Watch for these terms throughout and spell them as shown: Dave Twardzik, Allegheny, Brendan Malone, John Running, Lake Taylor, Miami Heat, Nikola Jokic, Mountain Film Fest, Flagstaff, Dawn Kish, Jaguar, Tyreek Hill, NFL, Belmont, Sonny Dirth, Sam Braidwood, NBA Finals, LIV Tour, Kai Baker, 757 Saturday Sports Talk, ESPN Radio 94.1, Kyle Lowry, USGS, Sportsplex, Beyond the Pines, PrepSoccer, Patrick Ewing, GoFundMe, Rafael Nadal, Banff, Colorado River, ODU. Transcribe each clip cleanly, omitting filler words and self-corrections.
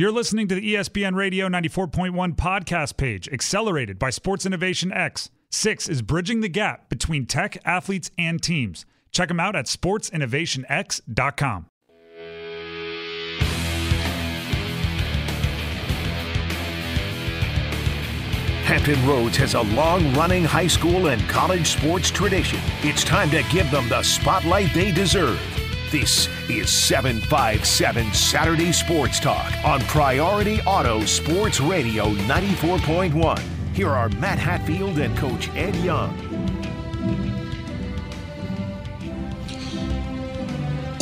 You're listening to the ESPN Radio 94.1 podcast page, accelerated by Sports Innovation X. 6 is bridging the gap between tech, athletes, and teams. Check them out at sportsinnovationx.com. Hampton Roads has a long-running high school and college sports tradition. It's time to give them the spotlight they deserve. This is 757 Saturday Sports Talk on Priority Auto Sports Radio 94.1. Here are Matt Hatfield and Coach Ed Young.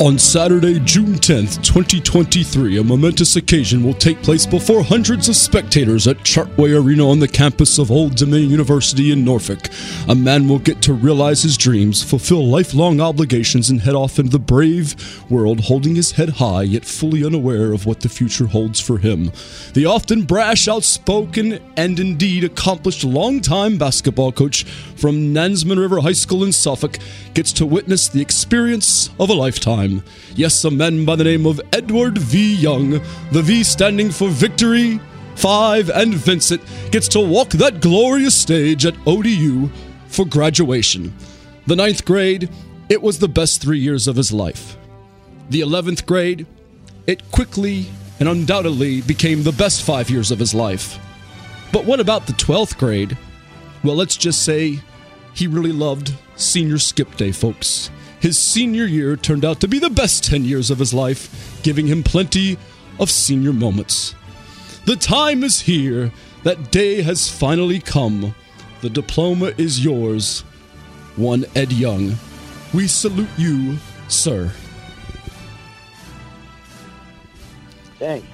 On Saturday, June 10th, 2023, a momentous occasion will take place before hundreds of spectators at Chartway Arena on the campus of Old Dominion University in Norfolk. A man will get to realize his dreams, fulfill lifelong obligations, and head off into the brave world, holding his head high, yet fully unaware of what the future holds for him. The often brash, outspoken, and indeed accomplished longtime basketball coach from Nansman River High School in Suffolk gets to witness the experience of a lifetime. Yes, a man by the name of Edward V. Young, the V standing for Victory, 5, and Vincent, gets to walk that glorious stage at ODU for graduation. The 9th grade, it was the best 3 years of his life. The 11th grade, it quickly and undoubtedly became the best 5 years of his life. But what about the 12th grade? Well, let's just say he really loved senior skip day, folks. His senior year turned out to be the best 10 years of his life, giving him plenty of senior moments. The time is here. That day has finally come. The diploma is yours, one Ed Young. We salute you, sir. Dang,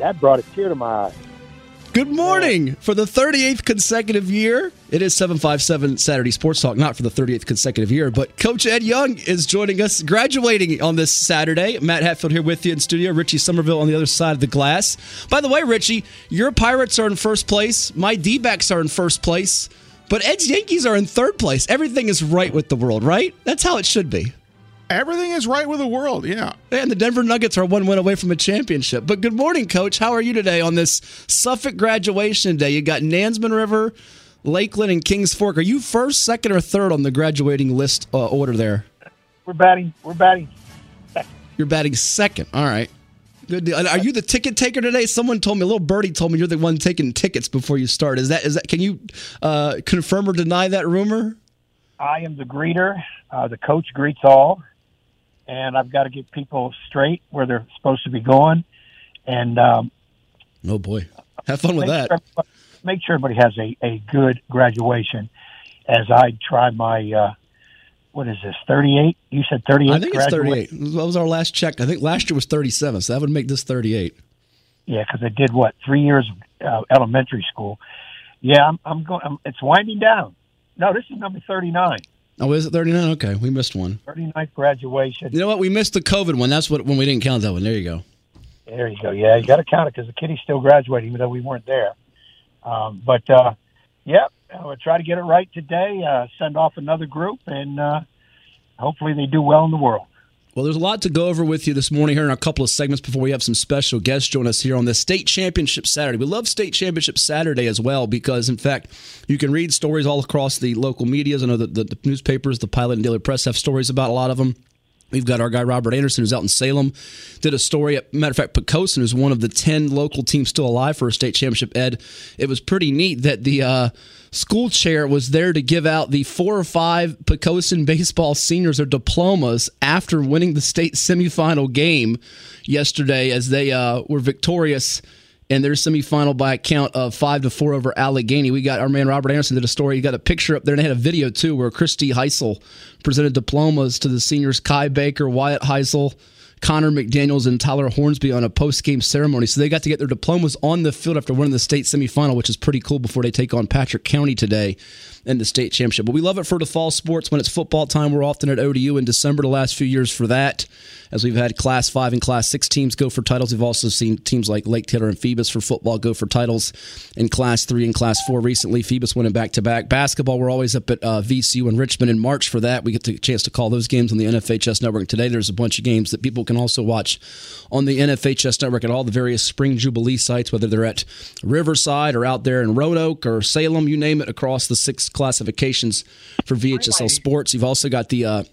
that brought a tear to my eye. Good morning. For the 38th consecutive year, it is 757 Saturday Sports Talk, not for the 38th consecutive year, but Coach Ed Young is joining us, graduating on this Saturday. Matt Hatfield here with you in studio, Richie Somerville on the other side of the glass. By the way, Richie, your Pirates are in first place, my D-backs are in first place, but Ed's Yankees are in third place. Everything is right with the world, right? That's how it should be. Everything is right with the world, yeah. And the Denver Nuggets are one win away from a championship. But good morning, Coach. How are you today on this Suffolk graduation day? You got Nansman River, Lakeland, and Kings Fork. Are you first, second, or third on the graduating list order there? We're batting second. You're batting second. All right. Good deal. And are you the ticket taker today? Someone told me, a little birdie told me, you're the one taking tickets before you start. Is that? Can you confirm or deny that rumor? I am the greeter. The coach greets all. And I've got to get people straight where they're supposed to be going. And oh boy, have fun with that. Sure, make sure everybody has a good graduation. As I try my what is this 38? You said 38. I think it's 38. That was our last check. I think last year was 37, so that would make this 38. Yeah, because I did 3 years of elementary school. Yeah, I'm going. It's winding down. No, this is number 39. Oh, is it 39? Okay, we missed one. 39th graduation. You know what? We missed the COVID one. That's when we didn't count that one. There you go. There you go. Yeah, you got to count it because the kiddies still graduating, even though we weren't there. Yeah, I'll try to get it right today, send off another group, and hopefully they do well in the world. Well, there's a lot to go over with you this morning here in a couple of segments before we have some special guests join us here on this State Championship Saturday. We love State Championship Saturday as well because, in fact, you can read stories all across the local medias. I know that the newspapers, the Pilot and Daily Press have stories about a lot of them. We've got our guy, Robert Anderson, who's out in Salem, did a story. Matter of fact, Pocosin is one of the 10 local teams still alive for a state championship, Ed. It was pretty neat that the school chair was there to give out the 4 or 5 Pocosin baseball seniors their diplomas after winning the state semifinal game yesterday as they were victorious in their semifinal by a count of 5-4 over Allegheny. We got our man Robert Anderson did a story. He got a picture up there, and they had a video, too, where Christy Heisel presented diplomas to the seniors Kai Baker, Wyatt Heisel, Connor McDaniels, and Tyler Hornsby on a post-game ceremony. So they got to get their diplomas on the field after winning the state semifinal, which is pretty cool before they take on Patrick County today and the state championship. But we love it for the fall sports. When it's football time, we're often at ODU in December the last few years for that, as we've had Class 5 and Class 6 teams go for titles. We've also seen teams like Lake Taylor and Phoebus for football go for titles in Class 3 and Class 4 recently. Phoebus winning back-to-back. Basketball, we're always up at VCU and Richmond in March for that. We get the chance to call those games on the NFHS Network. Today there's a bunch of games that people can also watch on the NFHS Network at all the various Spring Jubilee sites, whether they're at Riverside or out there in Roanoke or Salem, you name it, across the 6 classifications for VHSL sports. You've also got the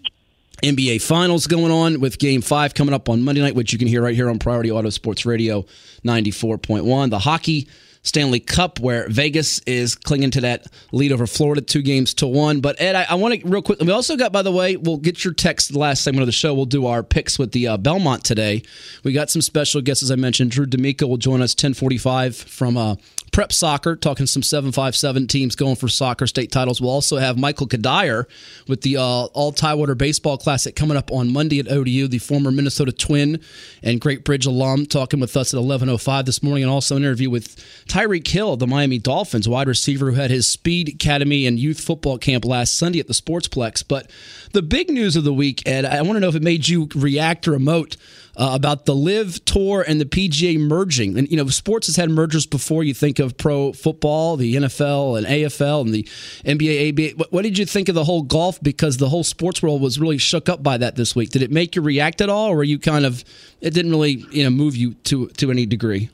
NBA Finals going on with Game 5 coming up on Monday night, which you can hear right here on Priority Auto Sports Radio 94.1. The hockey Stanley Cup, where Vegas is clinging to that lead over Florida 2-1. But, Ed, I want to real quick. We also got, by the way, we'll get your text the last segment of the show. We'll do our picks with the Belmont today. We got some special guests, as I mentioned. Drew D'Amico will join us 10:45 from Prep Soccer, talking some 757 teams going for soccer state titles. We'll also have Michael Kadire with the All Tidewater Baseball Classic coming up on Monday at ODU, the former Minnesota Twin and Great Bridge alum, talking with us at 11:05 this morning, and also an interview with Tyreek Hill, the Miami Dolphins wide receiver who had his Speed Academy and youth football camp last Sunday at the Sportsplex. But the big news of the week, Ed, I want to know if it made you react or emote about the LIV Tour and the PGA merging. And, you know, sports has had mergers before. You think of pro football, the NFL and AFL and the NBA, ABA. What did you think of the whole golf? Because the whole sports world was really shook up by that this week. Did it make you react at all, or were you kind of, it didn't really, you know, move you to any degree?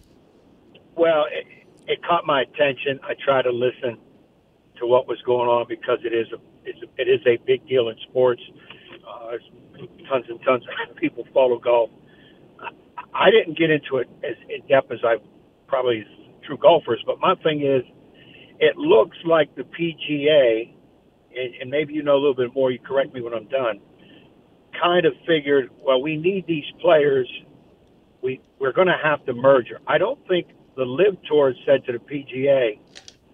Well, it caught my attention. I try to listen to what was going on because it is a big deal in sports. There's tons and tons of people follow golf. I didn't get into it as in depth as I probably true golfers, but my thing is, it looks like the PGA, and maybe you know a little bit more. You correct me when I'm done. Kind of figured, well, we need these players. We're going to have to merge. I don't think the LIV Tour said to the PGA,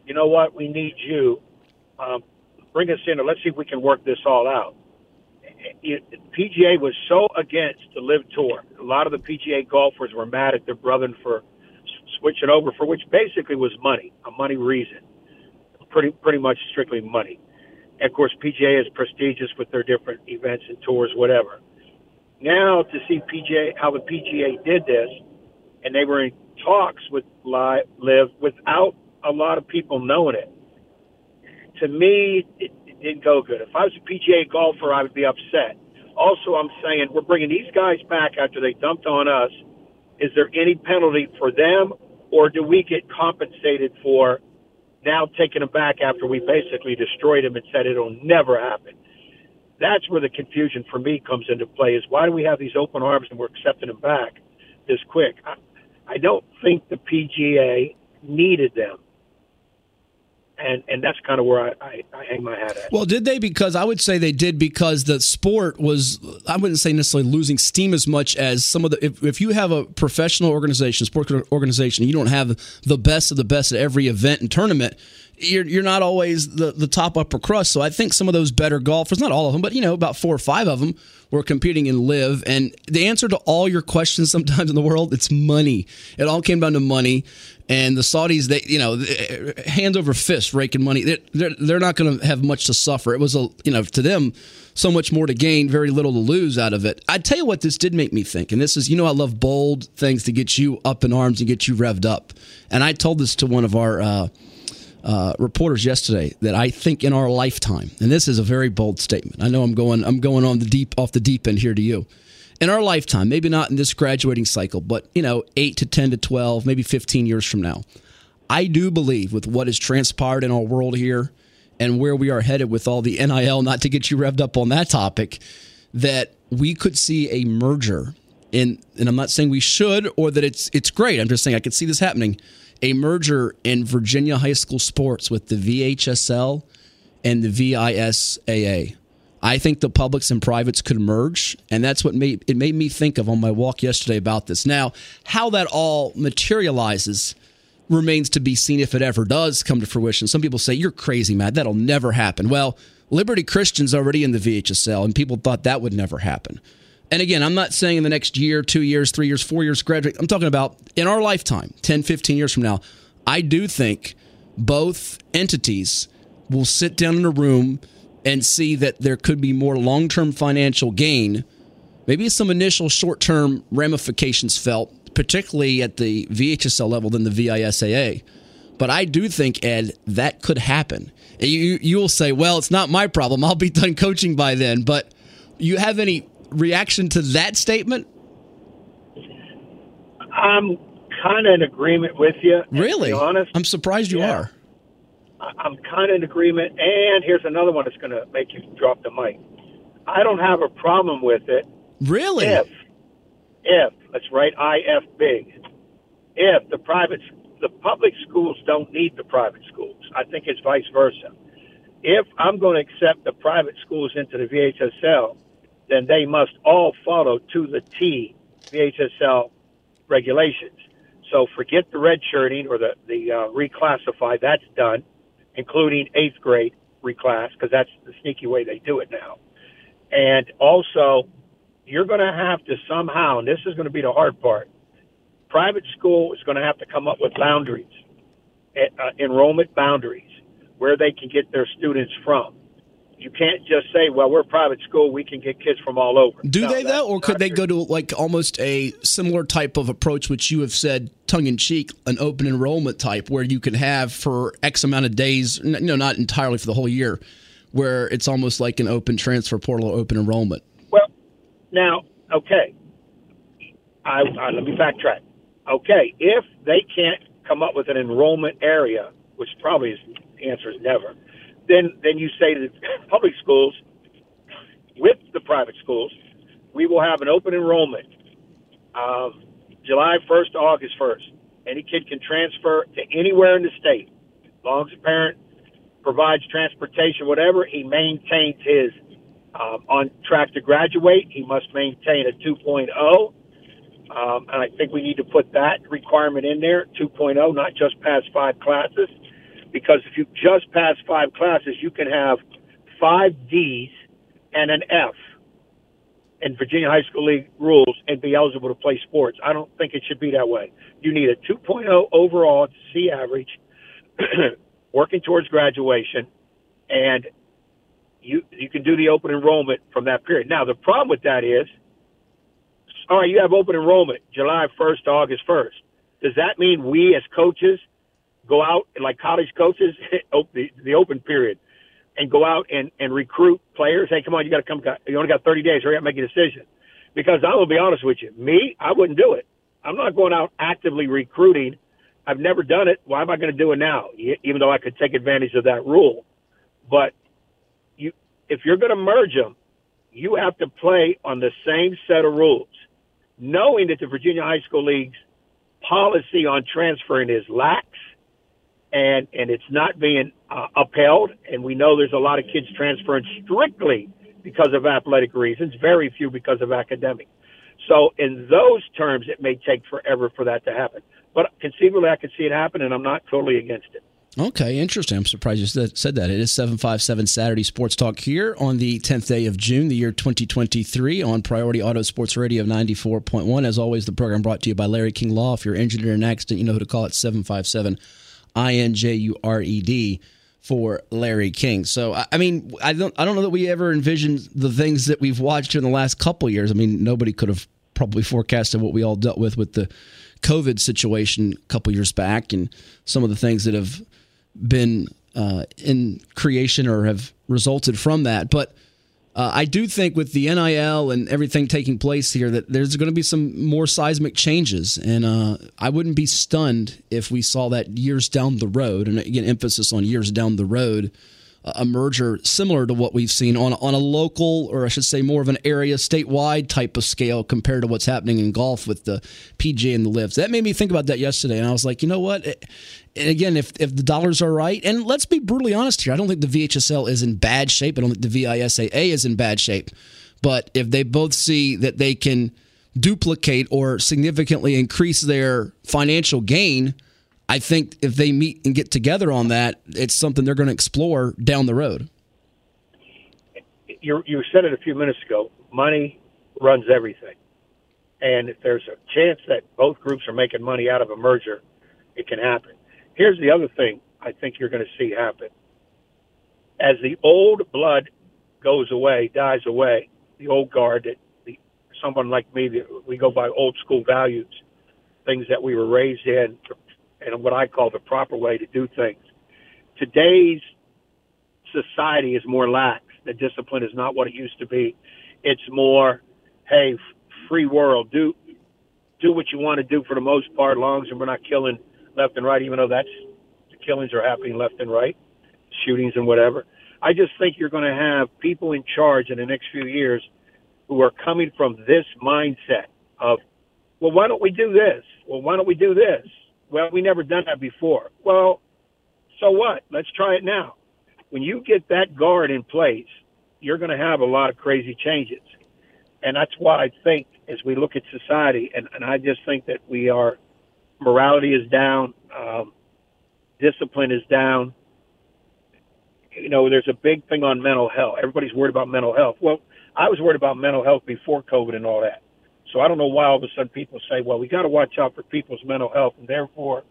you know what, we need you. Bring us in, or let's see if we can work this all out. PGA was so against the LIV Tour. A lot of the PGA golfers were mad at their brethren for switching over, for which basically was money, a money reason, pretty much strictly money. And, of course, PGA is prestigious with their different events and tours, whatever. Now to see how the PGA did this, and they were in talks with LIV without a lot of people knowing it. To me, it didn't go good. If I was a PGA golfer, I would be upset. Also, I'm saying we're bringing these guys back after they dumped on us. Is there any penalty for them, or do we get compensated for now taking them back after we basically destroyed them and said it'll never happen? That's where the confusion for me comes into play, is why do we have these open arms and we're accepting them back this quick? I don't think the PGA needed them. And that's kind of where I hang my hat at. Well, did they? Because I would say they did, because the sport was, I wouldn't say necessarily losing steam as much as some of the, if you have a professional organization, sports organization, you don't have the best at every event and tournament, you're not always the top upper crust. So I think some of those better golfers, not all of them, but, you know, about 4 or 5 of them were competing in LIV. And the answer to all your questions sometimes in the world, it's money. It all came down to money. And the Saudis, they, you know, hand over fist raking money. They're not going to have much to suffer. It was, you know, to them, so much more to gain, very little to lose out of it. I tell you what, this did make me think, and this is, you know, I love bold things to get you up in arms and get you revved up. And I told this to one of our reporters yesterday, that I think in our lifetime, and this is a very bold statement. I know I'm going on the deep, off the deep end here to you. In our lifetime, maybe not in this graduating cycle, but, you know, 8 to 10 to 12, maybe 15 years from now, I do believe with what has transpired in our world here and where we are headed with all the NIL, not to get you revved up on that topic, that we could see a merger. And I'm not saying we should or that it's great. I'm just saying I could see this happening. A merger in Virginia high school sports with the VHSL and the VISAA. I think the publics and privates could merge, and that's what made me think of on my walk yesterday about this. Now, how that all materializes remains to be seen if it ever does come to fruition. Some people say, you're crazy, Matt. That'll never happen. Well, Liberty Christian's already in the VHSL, and people thought that would never happen. And again, I'm not saying in the next year, 2 years, 3 years, 4 years, graduate. I'm talking about in our lifetime, 10, 15 years from now. I do think both entities will sit down in a room and see that there could be more long-term financial gain. Maybe some initial short-term ramifications felt, particularly at the VHSL level than the VISAA. But I do think, Ed, that could happen. You'll say, well, it's not my problem. I'll be done coaching by then. But you have any reaction to that statement? I'm kind of in agreement with you. Really? To be honest. I'm surprised you are. I'm kind of in agreement. And here's another one that's going to make you drop the mic. I don't have a problem with it. Really? If let's write IF big. If the public schools don't need the private schools. I think it's vice versa. If I'm going to accept the private schools into the VHSL, then they must all follow to the T VHSL regulations. So forget the red shirting or the reclassify. That's done, including 8th grade reclass, because that's the sneaky way they do it now. And also, you're going to have to somehow, and this is going to be the hard part, private school is going to have to come up with boundaries, enrollment boundaries, where they can get their students from. You can't just say, well, we're private school, we can get kids from all over. Do they, though? Or could they go to like almost a similar type of approach, which you have said tongue-in-cheek, an open enrollment type, where you can have for X amount of days, not entirely for the whole year, where it's almost like an open transfer portal or open enrollment? Well, now, okay, let me backtrack. Okay, if they can't come up with an enrollment area, which probably is the answer is never, then you say to the public schools, with the private schools, we will have an open enrollment July 1st to August 1st. Any kid can transfer to anywhere in the state, as long as the parent provides transportation, whatever, he maintains his on track to graduate. He must maintain a 2.0. And I think we need to put that requirement in there, 2.0, not just pass 5 classes. Because if you just pass 5 classes, you can have 5 Ds and an F in Virginia High School League rules and be eligible to play sports. I don't think it should be that way. You need a 2.0 overall, C average, working towards graduation, and you can do the open enrollment from that period. Now, the problem with that is, all right, you have open enrollment July 1st to August 1st. Does that mean we as coaches go out, like college coaches, the open period, and go out and recruit players? Hey, come on, you got to come. You only got 30 days. Hurry up, make a decision. Because I'm going to be honest with you. Me, I wouldn't do it. I'm not going out actively recruiting. I've never done it. Why am I going to do it now? Even though I could take advantage of that rule. But if you're going to merge them, you have to play on the same set of rules, knowing that the Virginia High School League's policy on transferring is lax and it's not being upheld. And we know there's a lot of kids transferring strictly because of athletic reasons, very few because of academic. So in those terms, it may take forever for that to happen. But conceivably, I can see it happen, and I'm not totally against it. Okay, interesting. I'm surprised you said that. It is 757 Saturday Sports Talk here on the 10th day of June, the year 2023, on Priority Auto Sports Radio 94.1. As always, the program brought to you by Larry King Law. If you're injured in an accident, you know who to call. It 757-INJURED for Larry King. So, I mean, I don't know that we ever envisioned the things that we've watched here in the last couple of years. I mean, nobody could have probably forecasted what we all dealt with the COVID situation a couple of years back and some of the things that have been in creation or have resulted from that. But I do think with the NIL and everything taking place here that there's going to be some more seismic changes. And I wouldn't be stunned if we saw that years down the road, and again, emphasis on years down the road, a merger similar to what we've seen on a local, or I should say more of an area statewide type of scale compared to what's happening in golf with the PGA and the LIV. That made me think about that yesterday, and I was like, you know what? And again, if the dollars are right, and let's be brutally honest here, I don't think the VHSL is in bad shape. I don't think the VISAA is in bad shape. But if they both see that they can duplicate or significantly increase their financial gain, I think if they meet and get together on that, it's something they're going to explore down the road. You said it a few minutes ago. Money runs everything. And if there's a chance that both groups are making money out of a merger, it can happen. Here's the other thing I think you're going to see happen. as the old blood goes away, dies away, the old guard, someone like me, that we go by old school values, things that we were raised in, and what I call the proper way to do things. Today's society is more lax. The discipline is not what it used to be. It's more, hey, free world, do what you want to do for the most part, as long as we're not killing left and right, even though the killings are happening left and right, shootings and whatever. I just think you're going to have people in charge in the next few years who are coming from this mindset of, well, why don't we do this? Well, why don't we do this? Well, we never done that before. Well, so what? Let's try it now. When you get that guard in place, you're going to have a lot of crazy changes. And that's why I think as we look at society, and I just think that morality is down, discipline is down. You know, there's a big thing on mental health. Everybody's worried about mental health. Well, I was worried about mental health before COVID and all that. So I don't know why all of a sudden people say, well, we got to watch out for people's mental health, and therefore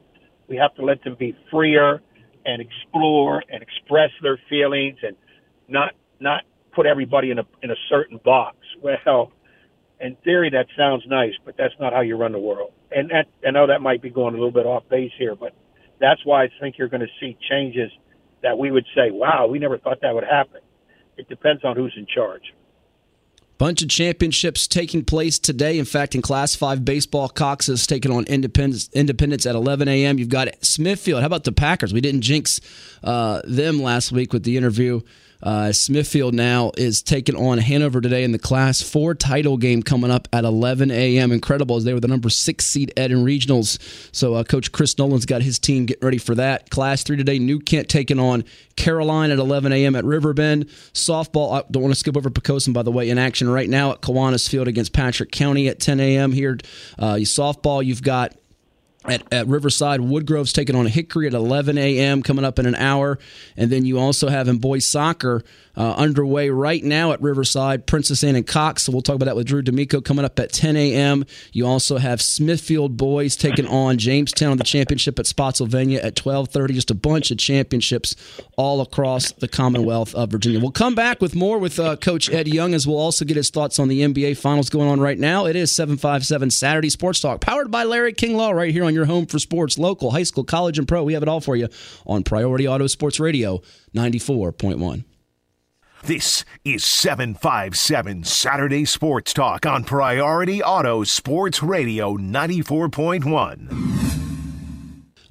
we have to let them be freer and explore and express their feelings and not put everybody in a certain box. Well, in theory, that sounds nice, but that's not how you run the world. And that, I know that might be going a little bit off base here, but that's why I think you're going to see changes that we would say, wow, we never thought that would happen. It depends on who's in charge. Bunch of championships taking place today. In fact, in Class 5 baseball, Cox is taking on Independence at 11 a.m. You've got Smithfield. How about the Packers? We didn't jinx them last week with the interview. Smithfield now is taking on Hanover today in the Class 4 title game coming up at 11 a.m. Incredible, as they were the number 6 seed at in regionals. So Coach Chris Nolan's got his team getting ready for that. Class 3 today, New Kent taking on Caroline at 11 a.m. at Riverbend. Softball, I don't want to skip over Pocosin, by the way, in action right now at Kiwanis Field against Patrick County at 10 a.m. here. Softball, you've got At Riverside, Woodgrove's taking on Hickory at 11 a.m. coming up in an hour. And then you also have in boys soccer underway right now at Riverside, Princess Anne and Cox. So we'll talk about that with Drew D'Amico coming up at 10 a.m. You also have Smithfield boys taking on Jamestown in the championship at Spotsylvania at 12:30. Just a bunch of championships all across the Commonwealth of Virginia. We'll come back with more with Coach Ed Young, as we'll also get his thoughts on the NBA Finals going on right now. It is 757 Saturday Sports Talk, powered by Larry King Law, right here on your home for sports, local, high school, college, and pro. We have it all for you on Priority Auto Sports Radio 94.1. This is 757 Saturday Sports Talk on Priority Auto Sports Radio 94.1.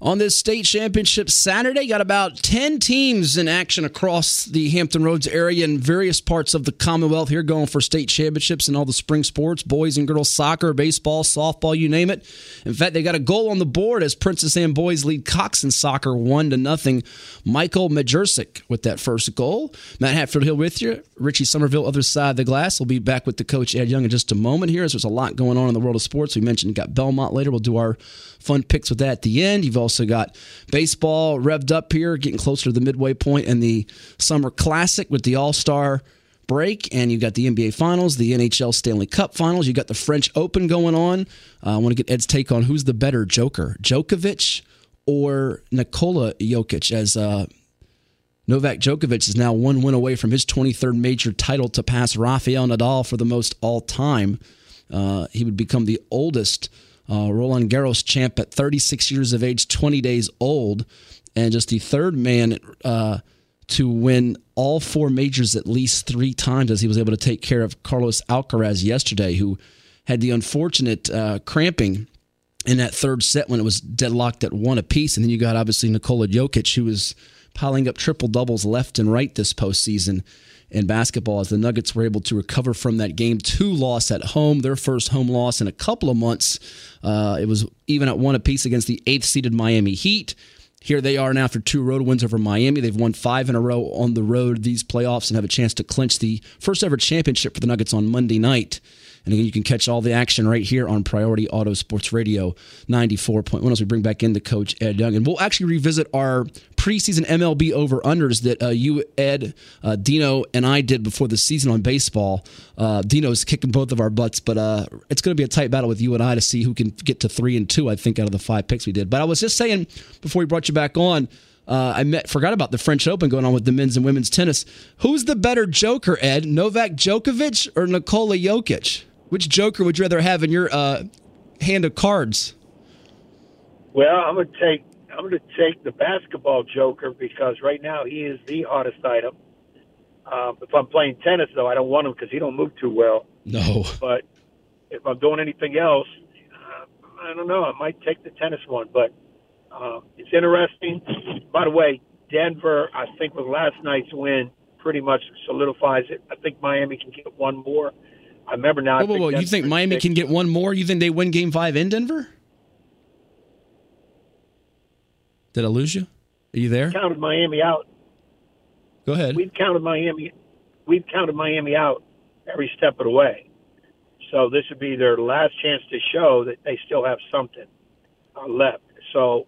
On this state championship Saturday, got about 10 teams in action across the Hampton Roads area in various parts of the Commonwealth here going for state championships in all the spring sports, boys and girls soccer, baseball, softball, you name it. In fact, they got a goal on the board as Princess Anne boys lead Cox in soccer 1-0. Michael Majersic with that first goal. Matt Hatfield Hill with you. Richie Somerville, other side of the glass. We'll be back with the coach, Ed Young, in just a moment here, as there's a lot going on in the world of sports. We mentioned got Belmont later. We'll do our fun picks with that at the end. You've also got baseball revved up here, getting closer to the midway point and the Summer Classic with the All-Star break, and you've got the NBA Finals, the NHL Stanley Cup Finals. You've got the French Open going on. I want to get Ed's take on who's the better joker, Djokovic or Nikola Jokic, as Novak Djokovic is now one win away from his 23rd major title to pass Rafael Nadal for the most all-time. He would become the oldest Roland Garros champ at 36 years of age, 20 days old, and just the third man to win all four majors at least three times, as he was able to take care of Carlos Alcaraz yesterday, who had the unfortunate cramping in that third set when it was deadlocked at 1 apiece. And then you got, obviously, Nikola Jokic, who was piling up triple-doubles left and right this postseason in basketball, as the Nuggets were able to recover from that Game 2 loss at home, their first home loss in a couple of months. It was even at 1 apiece against the 8th-seeded Miami Heat. Here they are now after two road wins over Miami. They've won 5 in a row on the road these playoffs and have a chance to clinch the first-ever championship for the Nuggets on Monday night. And again, you can catch all the action right here on Priority Auto Sports Radio 94.1 as we bring back in the coach, Ed Young. And we'll actually revisit our preseason MLB over-unders that you, Ed, Dino, and I did before the season on baseball. Dino's kicking both of our butts, but it's going to be a tight battle with you and I to see who can get to 3 and 2, I think, out of the 5 picks we did. But I was just saying before we brought you back on, I forgot about the French Open going on with the men's and women's tennis. Who's the better joker, Ed? Novak Djokovic or Nikola Jokic? Which joker would you rather have in your hand of cards? Well, I'm going to take the basketball joker because right now he is the hottest item. If I'm playing tennis, though, I don't want him because he don't move too well. No. But if I'm doing anything else, I don't know. I might take the tennis one, but it's interesting. By the way, Denver, I think with last night's win, pretty much solidifies it. I think Miami can get one more. I remember now. Whoa. You think Miami can get one more? You think they win Game 5 in Denver? Did I lose you? Are you there? Counted Miami out. Go ahead. We've counted Miami out every step of the way. So this would be their last chance to show that they still have something left. So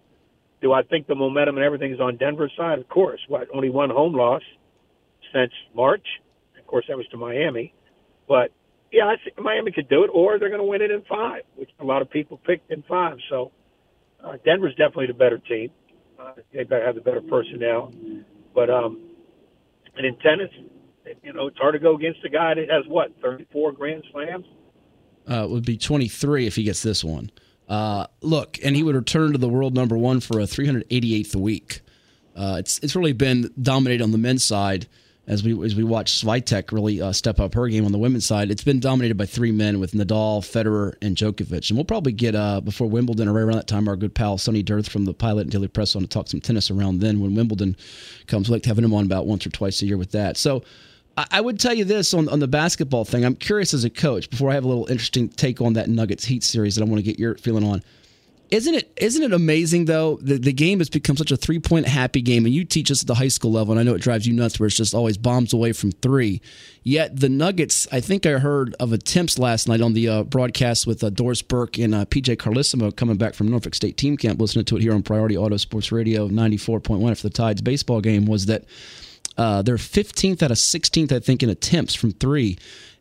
do I think the momentum and everything is on Denver's side? Of course. What, only one home loss since March. Of course, that was to Miami. But, yeah, I think Miami could do it, or they're going to win it in 5, which a lot of people picked in 5. So Denver's definitely the better team. They better have the better personnel. But and in tennis, you know, it's hard to go against a guy that has, 34 Grand Slams? It would be 23 if he gets this one. Look, and he would return to the world number one for a 388th week. It's really been dominated on the men's side as we watch Swiatek really step up her game on the women's side. It's been dominated by three men with Nadal, Federer, and Djokovic. And we'll probably get, before Wimbledon or right around that time, our good pal Sonny Dirth from the Pilot and Daily Press on to talk some tennis around then when Wimbledon comes. We like having him on about once or twice a year with that. So I would tell you this on the basketball thing. I'm curious as a coach, before I have a little interesting take on that Nuggets Heat series that I want to get your feeling on. Isn't it amazing, though, that the game has become such a three-point happy game, and you teach us at the high school level, and I know it drives you nuts where it's just always bombs away from three. Yet the Nuggets, I think I heard of attempts last night on the broadcast with Doris Burke and P.J. Carlissimo coming back from Norfolk State team camp, listening to it here on Priority Auto Sports Radio 94.1 after the Tides baseball game, was that they're 15th out of 16th, I think, in attempts from three.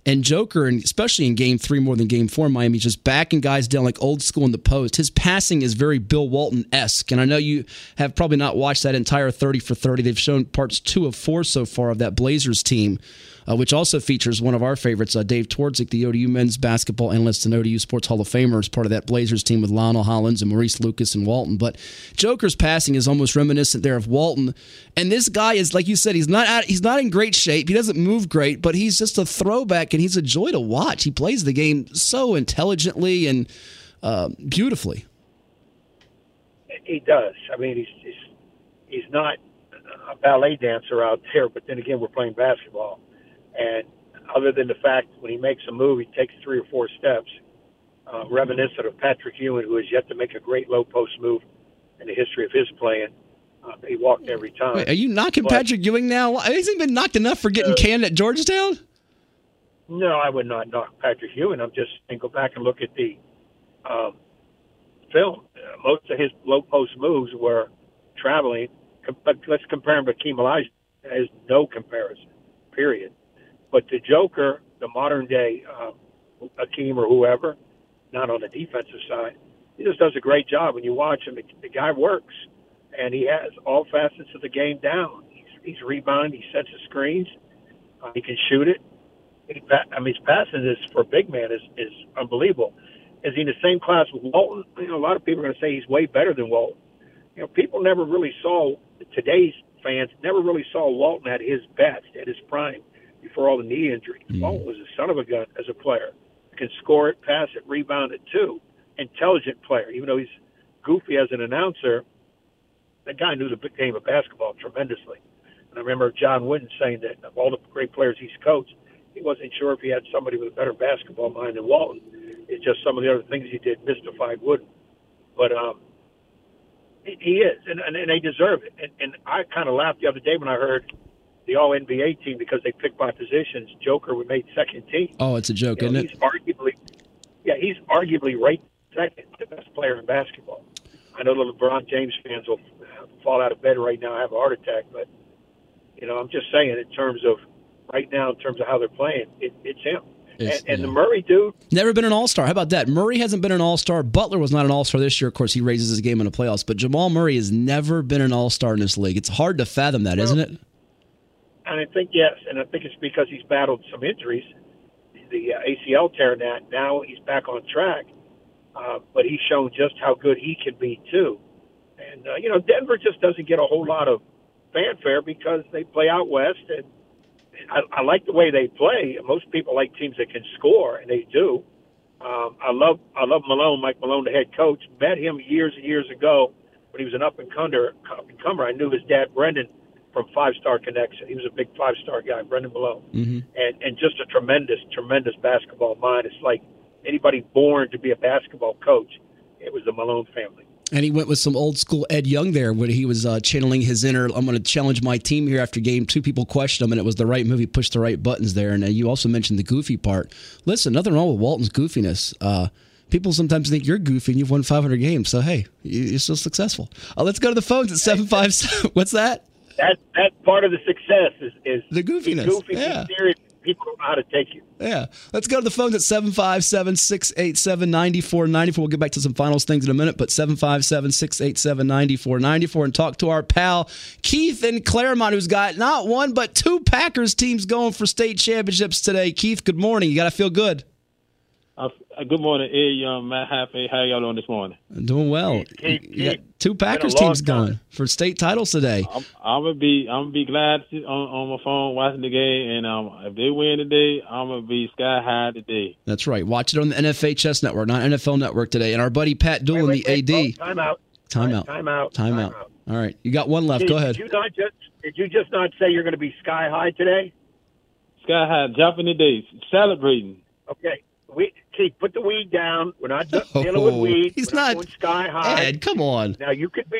And Joker, and especially in Game 3 more than Game 4, Miami's just backing guys down like old school in the post. His passing is very Bill Walton-esque, and I know you have probably not watched that entire 30 for 30. They've shown parts 2 of 4 so far of that Blazers team, which also features one of our favorites, Dave Twardzik, the ODU men's basketball analyst and ODU Sports Hall of Famer, as part of that Blazers team with Lionel Hollins and Maurice Lucas and Walton. But Joker's passing is almost reminiscent there of Walton. And this guy is, like you said, he's not in great shape. He doesn't move great, but he's just a throwback. And he's a joy to watch. He plays the game so intelligently and beautifully. He does. I mean, he's not a ballet dancer out there, but then again, we're playing basketball. And other than the fact when he makes a move, he takes 3 or 4 steps, reminiscent of Patrick Ewing, who has yet to make a great low post move in the history of his playing. He walked every time. Wait, are you knocking Patrick Ewing now? Hasn't he been knocked enough for getting canned at Georgetown? No, I would not knock Patrick Ewing. I'm just saying go back and look at the film. Most of his low post moves were traveling. Let's compare him to Keem Elijah. There's no comparison, period. But the Joker, the modern day Akeem or whoever, not on the defensive side, he just does a great job. When you watch him, the guy works, and he has all facets of the game down. He's rebounding. He sets the screens. He can shoot it. I mean, his passing is for a big man is unbelievable. Is he in the same class with Walton? You know, a lot of people are going to say he's way better than Walton. You know, people never really saw, today's fans never really saw Walton at his best, at his prime, before all the knee injuries. Mm-hmm. Walton was a son of a gun as a player. Can score it, pass it, rebound it too. Intelligent player. Even though he's goofy as an announcer, that guy knew the game of basketball tremendously. And I remember John Wooden saying that of all the great players he's coached, he wasn't sure if he had somebody with a better basketball mind than Walton. It's just some of the other things he did mystified Wooden. But he is, and they deserve it. And I kind of laughed the other day when I heard the All-NBA team, because they picked by positions, Joker was made second team. Oh, it's a joke, you know, isn't it? He's arguably right second, the best player in basketball. I know the LeBron James fans will fall out of bed right now and have a heart attack, but, you know, I'm just saying in terms of, right now, in terms of how they're playing, it's him. And the Murray dude. Never been an all-star. How about that? Murray hasn't been an all-star. Butler was not an all-star this year. Of course, he raises his game in the playoffs. But Jamal Murray has never been an all-star in this league. It's hard to fathom that, isn't it? And I think, yes. And I think it's because he's battled some injuries. The ACL tear, that now he's back on track. But he's shown just how good he can be, too. And, you know, Denver just doesn't get a whole lot of fanfare because they play out west. And I like the way they play. Most people like teams that can score, and they do. I love Malone, Mike Malone, the head coach. Met him years and years ago when he was an up-and-comer. I knew his dad, Brendan, from Five Star Connection. He was a big five-star guy, Brendan Malone. Mm-hmm. And just a tremendous, tremendous basketball mind. It's like anybody born to be a basketball coach, it was the Malone family. And he went with some old-school Ed Young there when he was channeling his inner, I'm going to challenge my team here after game. Two people questioned him, and it was the right move. He pushed the right buttons there. And you also mentioned the goofy part. Listen, nothing wrong with Walton's goofiness. People sometimes think you're goofy and you've won 500 games. So, hey, you're still successful. Let's go to the phones at 757. What's that? That part of the success is the goofiness. Goofy, yeah. Serious. People don't know how to take you. Yeah. Let's go to the phones at 757-687-9494. We'll get back to some finals things in a minute, but 757-687-9494 and talk to our pal Keith in Claremont, who's got not one but two Packers teams going for state championships today. Keith, good morning. You got to feel good. Good morning. Hey, Matt Hatfield. How y'all doing this morning? Doing well. You got two Packers teams going for state titles today. I'm gonna be glad on my phone watching the game, and if they win today, I'm gonna be sky high today. That's right. Watch it on the NFHS Network, not NFL Network today. And our buddy Pat Doolin, the AD. Oh, time out. All right, you got one left. Go ahead. Did you just not say you're gonna be sky high today? Sky high, jumping today, celebrating. Okay. Keith, put the weed down. We're not dealing with weed. He's not going sky high. Ed, come on. Now you could be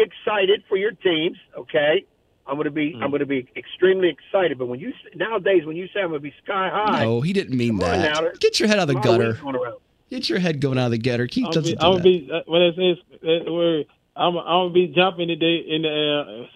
excited for your teams. Okay, I'm going to be extremely excited. But when you say I'm going to be sky high, no, he didn't mean that. Now, get your head out of the gutter. Get your head going out of the gutter. Keith doesn't do that. I'm gonna be jumping today in the air.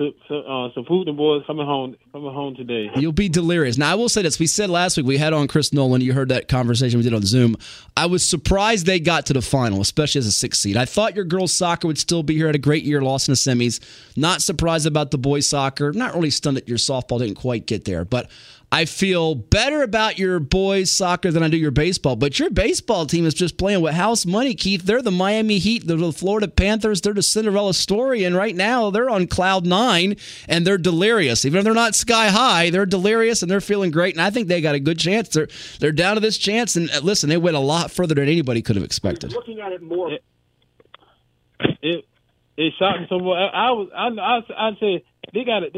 Some Putin boys coming home today. You'll be delirious. Now I will say this: we said last week we had on Chris Nolan. You heard that conversation we did on Zoom. I was surprised they got to the final, especially as a 6th seed. I thought your girls' soccer would still be here. Had a great year, lost in the semis. Not surprised about the boys' soccer. Not really stunned that your softball didn't quite get there, but I feel better about your boys' soccer than I do your baseball, but your baseball team is just playing with house money, Keith. They're the Miami Heat. They're the Florida Panthers. They're the Cinderella story, and right now they're on cloud 9, and they're delirious. Even if they're not sky high, they're delirious, and they're feeling great, and I think they got a good chance. They're down to this chance, and listen, they went a lot further than anybody could have expected. Looking at it more. It shocked me some more. I'd say they're gonna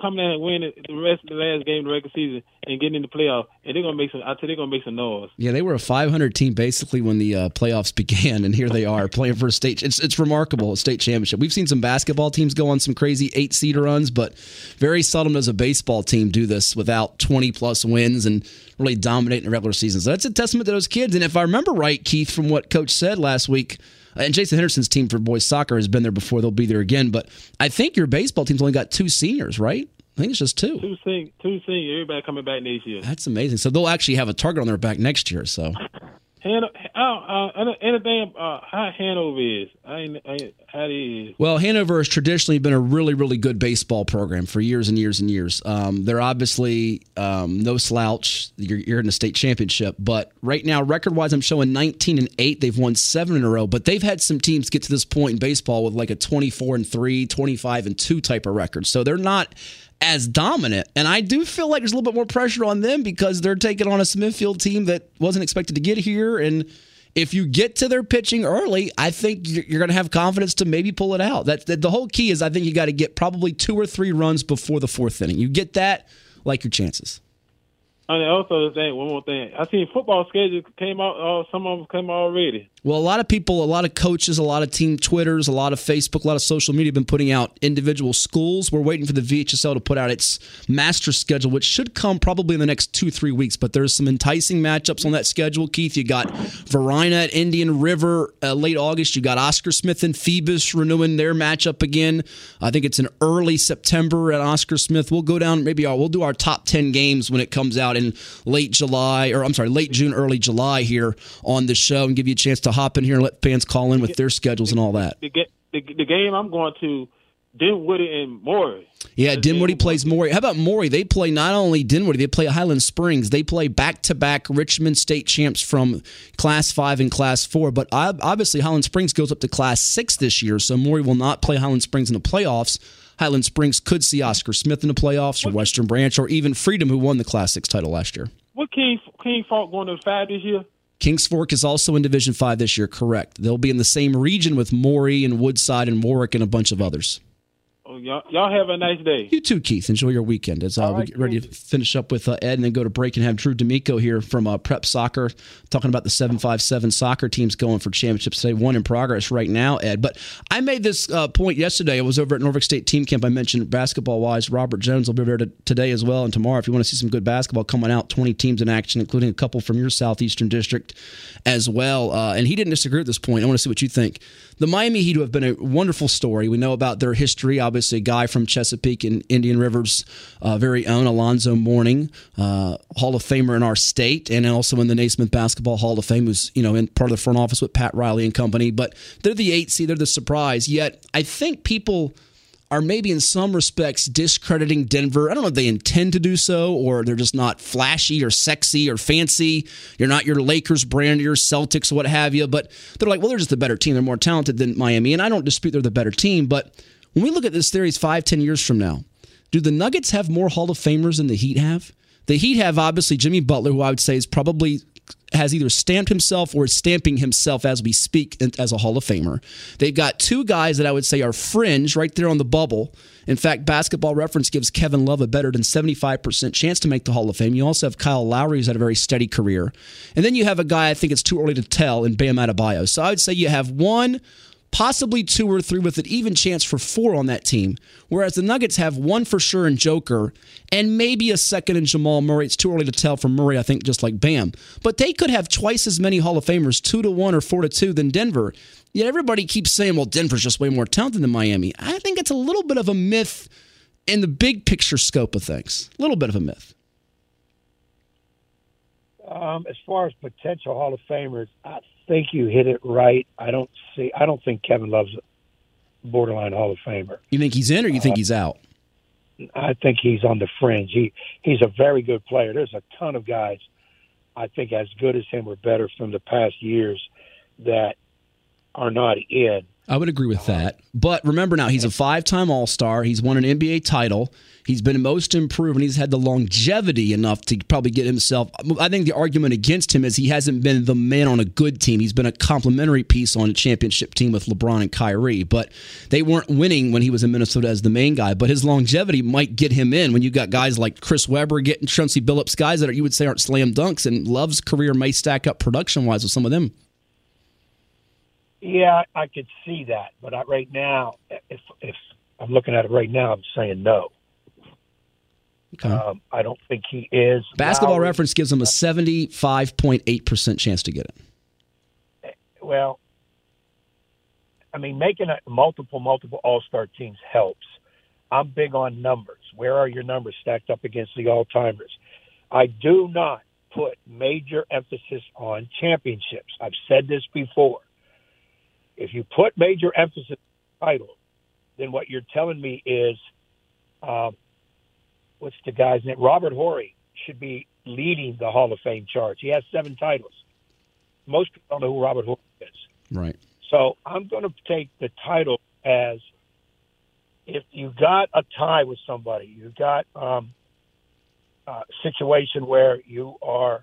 come down and win the rest of the last game of the regular season and get in the playoff. And they're gonna make some. I think they're gonna make some noise. Yeah, they were a 500 team basically when the playoffs began, and here they are playing for a state. It's remarkable, a state championship. We've seen some basketball teams go on some crazy 8-seed runs, but very seldom does a baseball team do this without 20-plus wins and really dominating the regular season. So that's a testament to those kids. And if I remember right, Keith, from what Coach said last week. And Jason Henderson's team for boys soccer has been there before. They'll be there again. But I think your baseball team's only got 2 seniors, right? I think it's just 2. Two seniors. Everybody coming back next year. That's amazing. So they'll actually have a target on their back next year. So. How Hanover is. How it is. Well, Hanover has traditionally been a really, really good baseball program for years and years and years. They're obviously no slouch. You're in the state championship. But right now, record-wise, I'm showing 19-8. They've won 7 in a row. But they've had some teams get to this point in baseball with like a 24-3, 25-2 type of record. So they're not as dominant, and I do feel like there's a little bit more pressure on them because they're taking on a Smithfield team that wasn't expected to get here, and if you get to their pitching early, I think you're going to have confidence to maybe pull it out. That the whole key is I think you got to get probably 2 or 3 runs before the 4th inning. You get that, like your chances. And also, one more thing. I seen football schedules came out. Some of them came already. Well, a lot of people, a lot of coaches, a lot of team Twitters, a lot of Facebook, a lot of social media have been putting out individual schools. We're waiting for the VHSL to put out its master schedule, which should come probably in the next 2-3 weeks. But there's some enticing matchups on that schedule. Keith, you got Verina at Indian River late August. You got Oscar Smith and Phoebus renewing their matchup again. I think it's in early September at Oscar Smith. We'll go down, maybe we'll do our top 10 games when it comes out in late June, early July here on the show, and give you a chance to hop in here and let fans call in with their schedules and all that. The game I'm going to, Dinwiddie and Morey. Yeah, Dinwiddie plays Morey. How about Morey? They play not only Dinwiddie, they play Highland Springs. They play back-to-back Richmond State champs from Class 5 and Class 4. But obviously Highland Springs goes up to Class 6 this year, so Morey will not play Highland Springs in the playoffs. Highland Springs could see Oscar Smith in the playoffs, or Western Branch, or even Freedom, who won the Class 6 title last year. What King Falk going to 5 this year? Kings Fork is also in Division 5 this year, correct. They'll be in the same region with Morey and Woodside and Warwick and a bunch of others. Oh, y'all have a nice day. You too, Keith. Enjoy your weekend. As we get ready to finish up with Ed and then go to break and have Drew D'Amico here from Prep Soccer talking about the 757 soccer teams going for championships today. One in progress right now, Ed. But I made this point yesterday. I was over at Norfolk State Team Camp. I mentioned basketball-wise, Robert Jones will be there today as well and tomorrow. If you want to see some good basketball coming out, 20 teams in action, including a couple from your Southeastern district as well. And he didn't disagree at this point. I want to see what you think. The Miami Heat have been a wonderful story. We know about their history. Obviously, a guy from Chesapeake and Indian River's very own Alonzo Mourning, Hall of Famer in our state, and also in the Naismith Basketball Hall of Fame, who's in part of the front office with Pat Riley and company. But they're the 8 seed, they're the surprise. Yet, I think people are maybe in some respects discrediting Denver. I don't know if they intend to do so, or they're just not flashy or sexy or fancy. You're not your Lakers brand, your Celtics, what have you. But they're like, well, they're just the better team. They're more talented than Miami. And I don't dispute they're the better team, but when we look at this series 5-10 years from now, do the Nuggets have more Hall of Famers than the Heat have? The Heat have, obviously, Jimmy Butler, who I would say is probably has either stamped himself or is stamping himself as we speak as a Hall of Famer. They've got two guys that I would say are fringe right there on the bubble. In fact, Basketball Reference gives Kevin Love a better than 75% chance to make the Hall of Fame. You also have Kyle Lowry, who's had a very steady career. And then you have a guy I think it's too early to tell in Bam Adebayo. So I would say you have one, possibly 2 or 3 with an even chance for 4 on that team, whereas the Nuggets have one for sure in Joker and maybe a second in Jamal Murray. It's too early to tell for Murray, I think, just like Bam. But they could have twice as many Hall of Famers, 2-1 or 4-2, than Denver. Yet everybody keeps saying, well, Denver's just way more talented than Miami. I think it's a little bit of a myth in the big picture scope of things. A little bit of a myth. As far as potential Hall of Famers, I think you hit it right. I don't think Kevin Love's a borderline Hall of Famer. You think he's in, or you think he's out? I think he's on the fringe. He's a very good player. There's a ton of guys I think as good as him or better from the past years that are not in. I would agree with that. But remember now, he's a 5-time All-Star. He's won an NBA title. He's been most improved, and he's had the longevity enough to probably get himself. I think the argument against him is he hasn't been the man on a good team. He's been a complimentary piece on a championship team with LeBron and Kyrie, but they weren't winning when he was in Minnesota as the main guy. But his longevity might get him in when you've got guys like Chris Webber getting Chauncey Billups, guys that you would say aren't slam dunks, and Love's career may stack up production-wise with some of them. Yeah, I could see that, but right now, if I'm looking at it right now, I'm saying no. Okay. I don't think he is. Basketball Reference gives him a 75.8% chance to get it. Well, I mean, making multiple All-Star teams helps. I'm big on numbers. Where are your numbers stacked up against the all-timers? I do not put major emphasis on championships. I've said this before. If you put major emphasis on title, then what you're telling me is, what's the guy's name? Robert Horry should be leading the Hall of Fame charge. He has 7 titles. Most people don't know who Robert Horry is. Right. So I'm going to take the title as if you got a tie with somebody, you got a situation where you are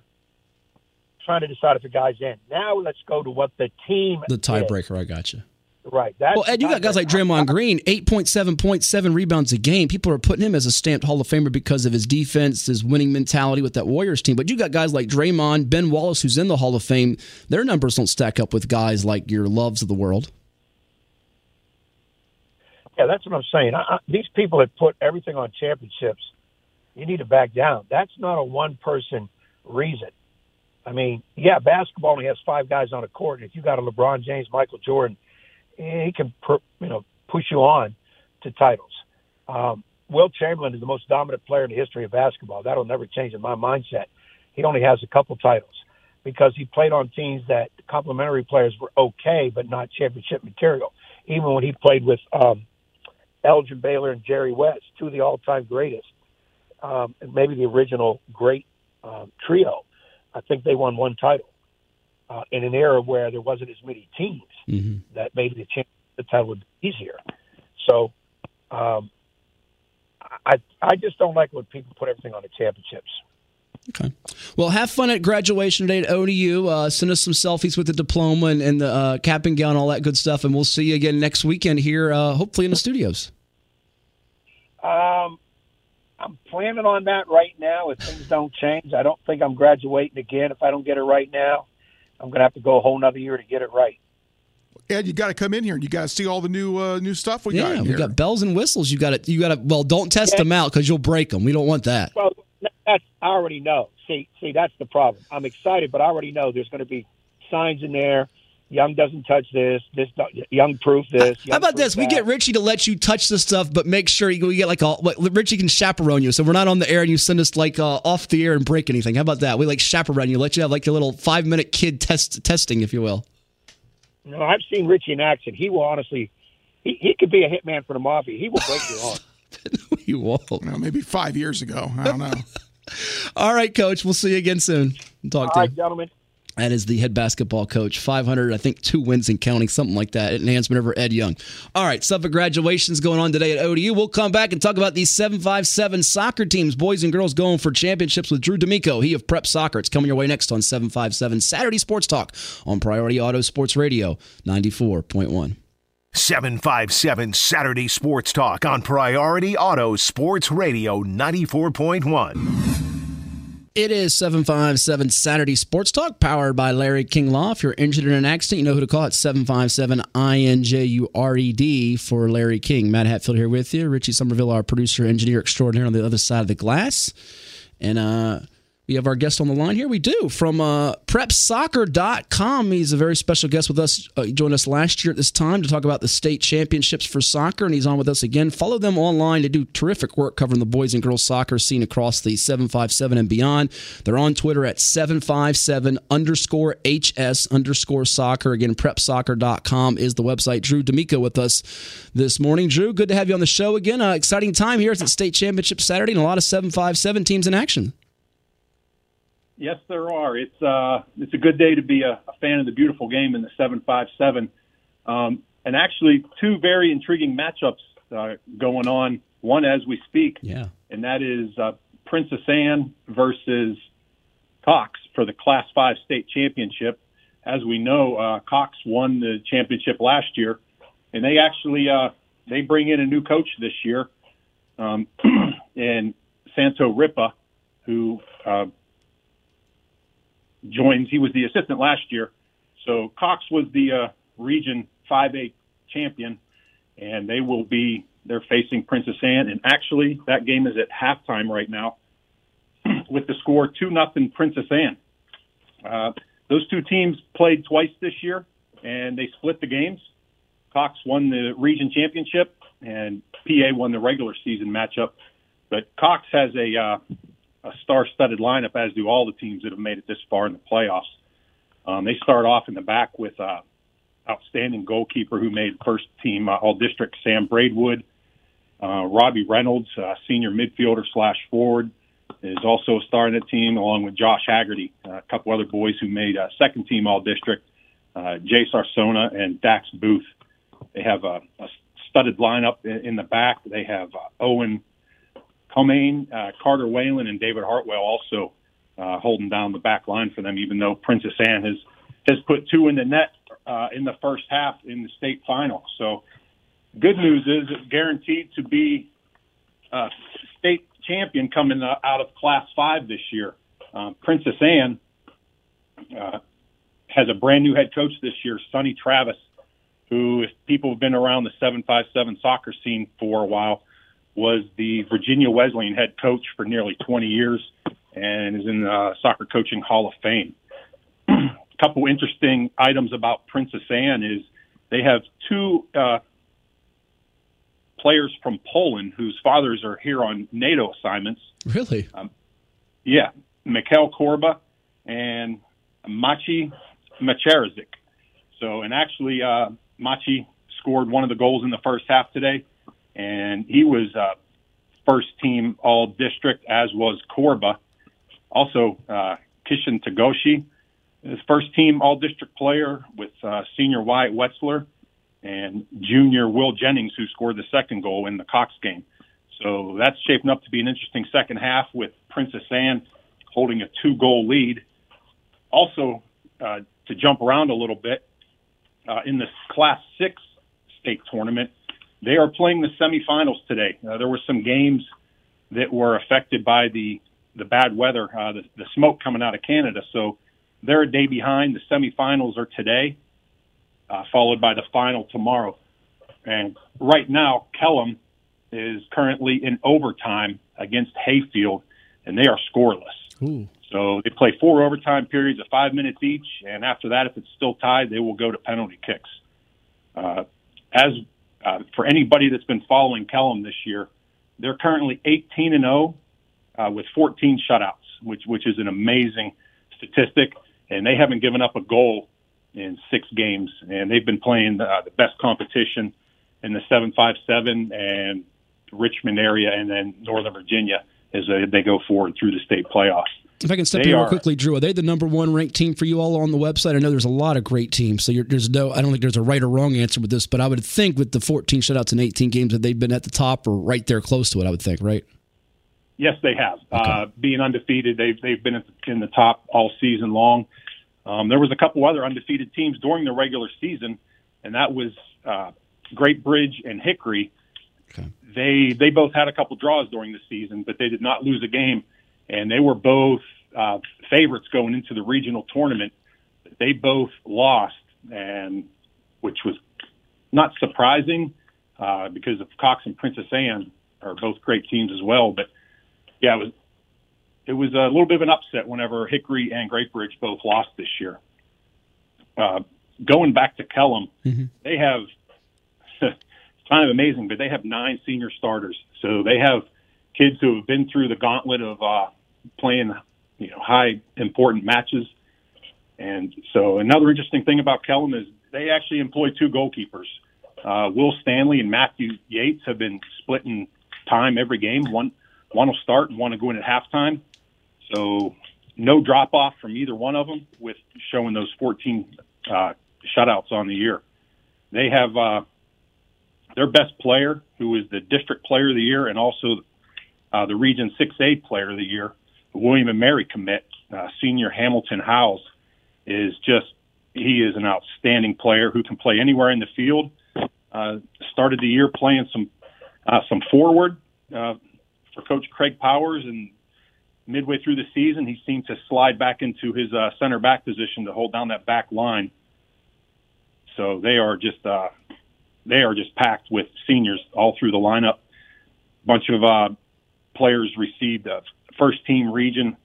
trying to decide if the guy's in. Now let's go to what the team is. The tiebreaker, I got you. Right. Well, Ed, you got guys like Draymond Green, 8.7 points, 7 rebounds a game. People are putting him as a stamped Hall of Famer because of his defense, his winning mentality with that Warriors team. But you got guys like Draymond, Ben Wallace, who's in the Hall of Fame. Their numbers don't stack up with guys like your Loves of the world. Yeah, that's what I'm saying. These people that put everything on championships, you need to back down. That's not a one-person reason. I mean, yeah, basketball only has 5 guys on a court. And if you got a LeBron James, Michael Jordan, he can, push you on to titles. Will Chamberlain is the most dominant player in the history of basketball. That'll never change in my mindset. He only has a couple titles because he played on teams that complementary players were okay, but not championship material. Even when he played with Elgin Baylor and Jerry West, 2 of the all-time greatest, maybe the original great trio. I think they won 1 title in an era where there wasn't as many teams that made the chance the title would be easier. So I just don't like when people put everything on the championships. Okay. Well, have fun at graduation today at ODU. Send us some selfies with the diploma and the cap and gown, all that good stuff, and we'll see you again next weekend here, hopefully in the studios. I'm planning on that right now. If things don't change, I don't think I'm graduating again. If I don't get it right now, I'm going to have to go a whole nother year to get it right. Ed, you got to come in here and you got to see all the new stuff we got in here. Yeah, we got bells and whistles. You got to. Well, don't test them out because you'll break them. We don't want that. Well, that's, I already know. See, that's the problem. I'm excited, but I already know there's going to be signs in there. Young doesn't touch this. Young proof this. Young How about this? That. We get Richie to let you touch the stuff, but make sure we get Richie can chaperone you. So we're not on the air, and you send us off the air and break anything. How about that? We chaperone you, let you have your little 5-minute kid testing, if you will. No, I've seen Richie in action. He will honestly, he could be a hitman for the mafia. He will break your arm. No, he won't. No, maybe 5 years ago. I don't know. All right, Coach. We'll see you again soon. Talk to you. All right, gentlemen. That is the head basketball coach. 500, I think, 2 wins and counting, something like that. Enhancement over Ed Young. All right, Suffolk graduations going on today at ODU. We'll come back and talk about these 757 soccer teams, boys and girls going for championships with Drew D'Amico, he of Prep Soccer. It's coming your way next on 757 Saturday Sports Talk on Priority Auto Sports Radio 94.1. 757 Saturday Sports Talk on Priority Auto Sports Radio 94.1. It is 757 Saturday Sports Talk, powered by Larry King Law. If you're injured in an accident, you know who to call. It's 757-INJURED for Larry King. Matt Hatfield here with you. Richie Somerville, our producer, engineer extraordinaire on the other side of the glass. And we have our guest on the line here. We do, from PrepSoccer.com. He's a very special guest with us. He joined us last year at this time to talk about the state championships for soccer, and he's on with us again. Follow them online. They do terrific work covering the boys and girls soccer scene across the 757 and beyond. They're on Twitter at 757_HS_soccer. Again, PrepSoccer.com is the website. Drew D'Amico with us this morning. Drew, good to have you on the show again. Exciting time here. It's at state championship Saturday, and a lot of 757 teams in action. Yes, there are. It's a good day to be a fan of the beautiful game in the 757. And actually, 2 very intriguing matchups going on, one as we speak, and that is Princess Anne versus Cox for the Class 5 state championship. As we know, Cox won the championship last year, and they actually they bring in a new coach this year, and Santo Ripa, who joins. He was the assistant last year. So Cox was the region 5A champion, and they're facing Princess Anne. And actually, that game is at halftime right now with the score 2-0 Princess Anne. Those 2 teams played twice this year, and they split the games. Cox won the region championship, and PA won the regular season matchup. But Cox has a star-studded lineup, as do all the teams that have made it this far in the playoffs. They start off in the back with outstanding goalkeeper who made first-team All-District, Sam Braidwood. Robbie Reynolds, senior midfielder / forward, is also a star in the team, along with Josh Haggerty, a couple other boys who made second-team All-District, Jay Sarsona and Dax Booth. They have a studded lineup in the back. They have Owen Comain, Carter Whalen, and David Hartwell also holding down the back line for them, even though Princess Anne has put 2 in the net in the first half in the state finals. So good news is it's guaranteed to be a state champion coming out of Class 5 this year. Princess Anne has a brand-new head coach this year, Sonny Travis, who, if people have been around the 757 soccer scene for a while, was the Virginia Wesleyan head coach for nearly 20 years and is in the Soccer Coaching Hall of Fame. A couple interesting items about Princess Anne is they have two players from Poland whose fathers are here on NATO assignments. Really? Yeah. Mikhail Korba and Maciej Macierzyk. So, and actually, Maciej scored one of the goals in the first half today, and he was first-team all-district, as was Korba. Also, Kishan Tagoshi is first-team all-district player with senior Wyatt Wetzler and junior Will Jennings, who scored the second goal in the Cox game. So that's shaping up to be an interesting second half with Princess Anne holding a two-goal lead. Also, to jump around a little bit, in this Class 6 state tournament, they are playing the semifinals today. There were some games that were affected by the bad weather, the smoke coming out of Canada. So they're a day behind. The semifinals are today, followed by the final tomorrow. And right now, Kellam is currently in overtime against Hayfield, and they are scoreless. Ooh. So they play four overtime periods of 5 minutes each, and after that, if it's still tied, they will go to penalty kicks. For anybody that's been following Kellam this year, they're currently 18-0 with 14 shutouts, which is an amazing statistic, and they haven't given up a goal in six games, and they've been playing the best competition in the 757 and Richmond area, and then Northern Virginia as they go forward through the state playoffs. If I can step in real quickly, Drew, are they the number one ranked team for you all on the website? I know there's a lot of great teams, so I don't think there's a right or wrong answer with this, but I would think with the 14 shutouts in 18 games that they've been at the top or right there close to it, I would think, right? Yes, they have. Okay. Being undefeated, they've been in the top all season long. There was a couple other undefeated teams during the regular season, and that was Great Bridge and Hickory. Okay. They both had a couple draws during the season, but they did not lose a game. And they were both favorites going into the regional tournament. They both lost, and which was not surprising because of Cox and Princess Anne are both great teams as well. But, yeah, it was a little bit of an upset whenever Hickory and Great Bridge both lost this year. Going back to Kellam, They have – it's kind of amazing, but they have nine senior starters. So they have kids who have been through the gauntlet of playing, high important matches. And so another interesting thing about Kellam is they actually employ two goalkeepers. Will Stanley and Matthew Yates have been splitting time every game. One will start and one will go in at halftime. So no drop off from either one of them with showing those 14 shutouts on the year. They have their best player, who is the district player of the year and also the Region 6A player of the year, William and Mary commit, senior Hamilton Howes, he is an outstanding player who can play anywhere in the field. Started the year playing some forward for Coach Craig Powers, and midway through the season, he seemed to slide back into his center back position to hold down that back line. So they are just packed with seniors all through the lineup. Bunch of players received first-team region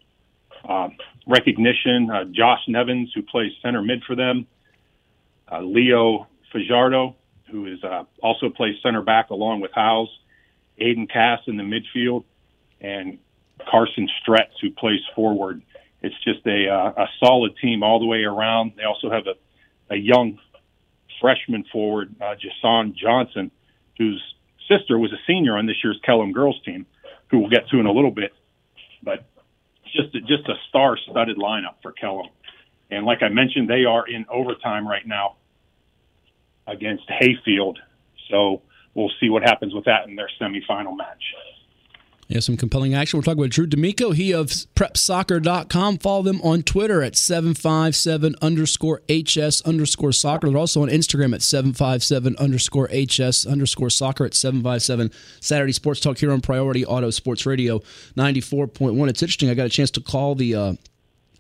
recognition. Josh Nevins, who plays center mid for them. Leo Fajardo, who is also plays center back along with Howes. Aiden Cass in the midfield. And Carson Stretz, who plays forward. It's just a solid team all the way around. They also have a young freshman forward, Jason Johnson, whose sister was a senior on this year's Kellam girls team, who we'll get to in a little bit, but just a star-studded lineup for Kellam. And like I mentioned, they are in overtime right now against Hayfield, so we'll see what happens with that in their semifinal match. Yeah, some compelling action. We're talking about Drew D'Amico. He of PrepSoccer.com. Follow them on Twitter at 757_HS_soccer. They're also on Instagram at 757_HS_soccer at 757 Saturday Sports Talk here on Priority Auto Sports Radio 94.1. It's interesting. I got a chance to call the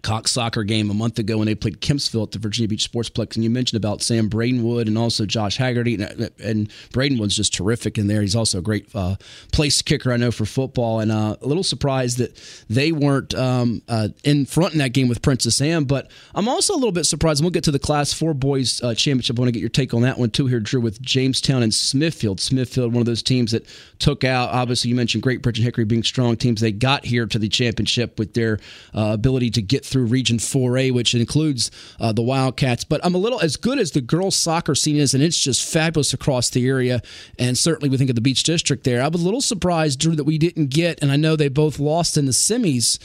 Cox soccer game a month ago when they played Kempsville at the Virginia Beach Sportsplex, and you mentioned about Sam Bradenwood and also Josh Haggerty, and Bradenwood's just terrific in there. He's also a great place kicker, I know, for football, and a little surprised that they weren't in front in that game with Princess Anne, but I'm also a little bit surprised, and we'll get to the Class 4 Boys Championship. I want to get your take on that one, too, here, Drew, with Jamestown and Smithfield. Smithfield, one of those teams that took out, obviously, you mentioned Great Bridge and Hickory being strong teams. They got here to the championship with their ability to get through Region 4A, which includes the Wildcats. But I'm a little, as good as the girls' soccer scene is, and it's just fabulous across the area, and certainly we think of the Beach District there, I'm a little surprised, Drew, that we didn't get, and I know they both lost in the semis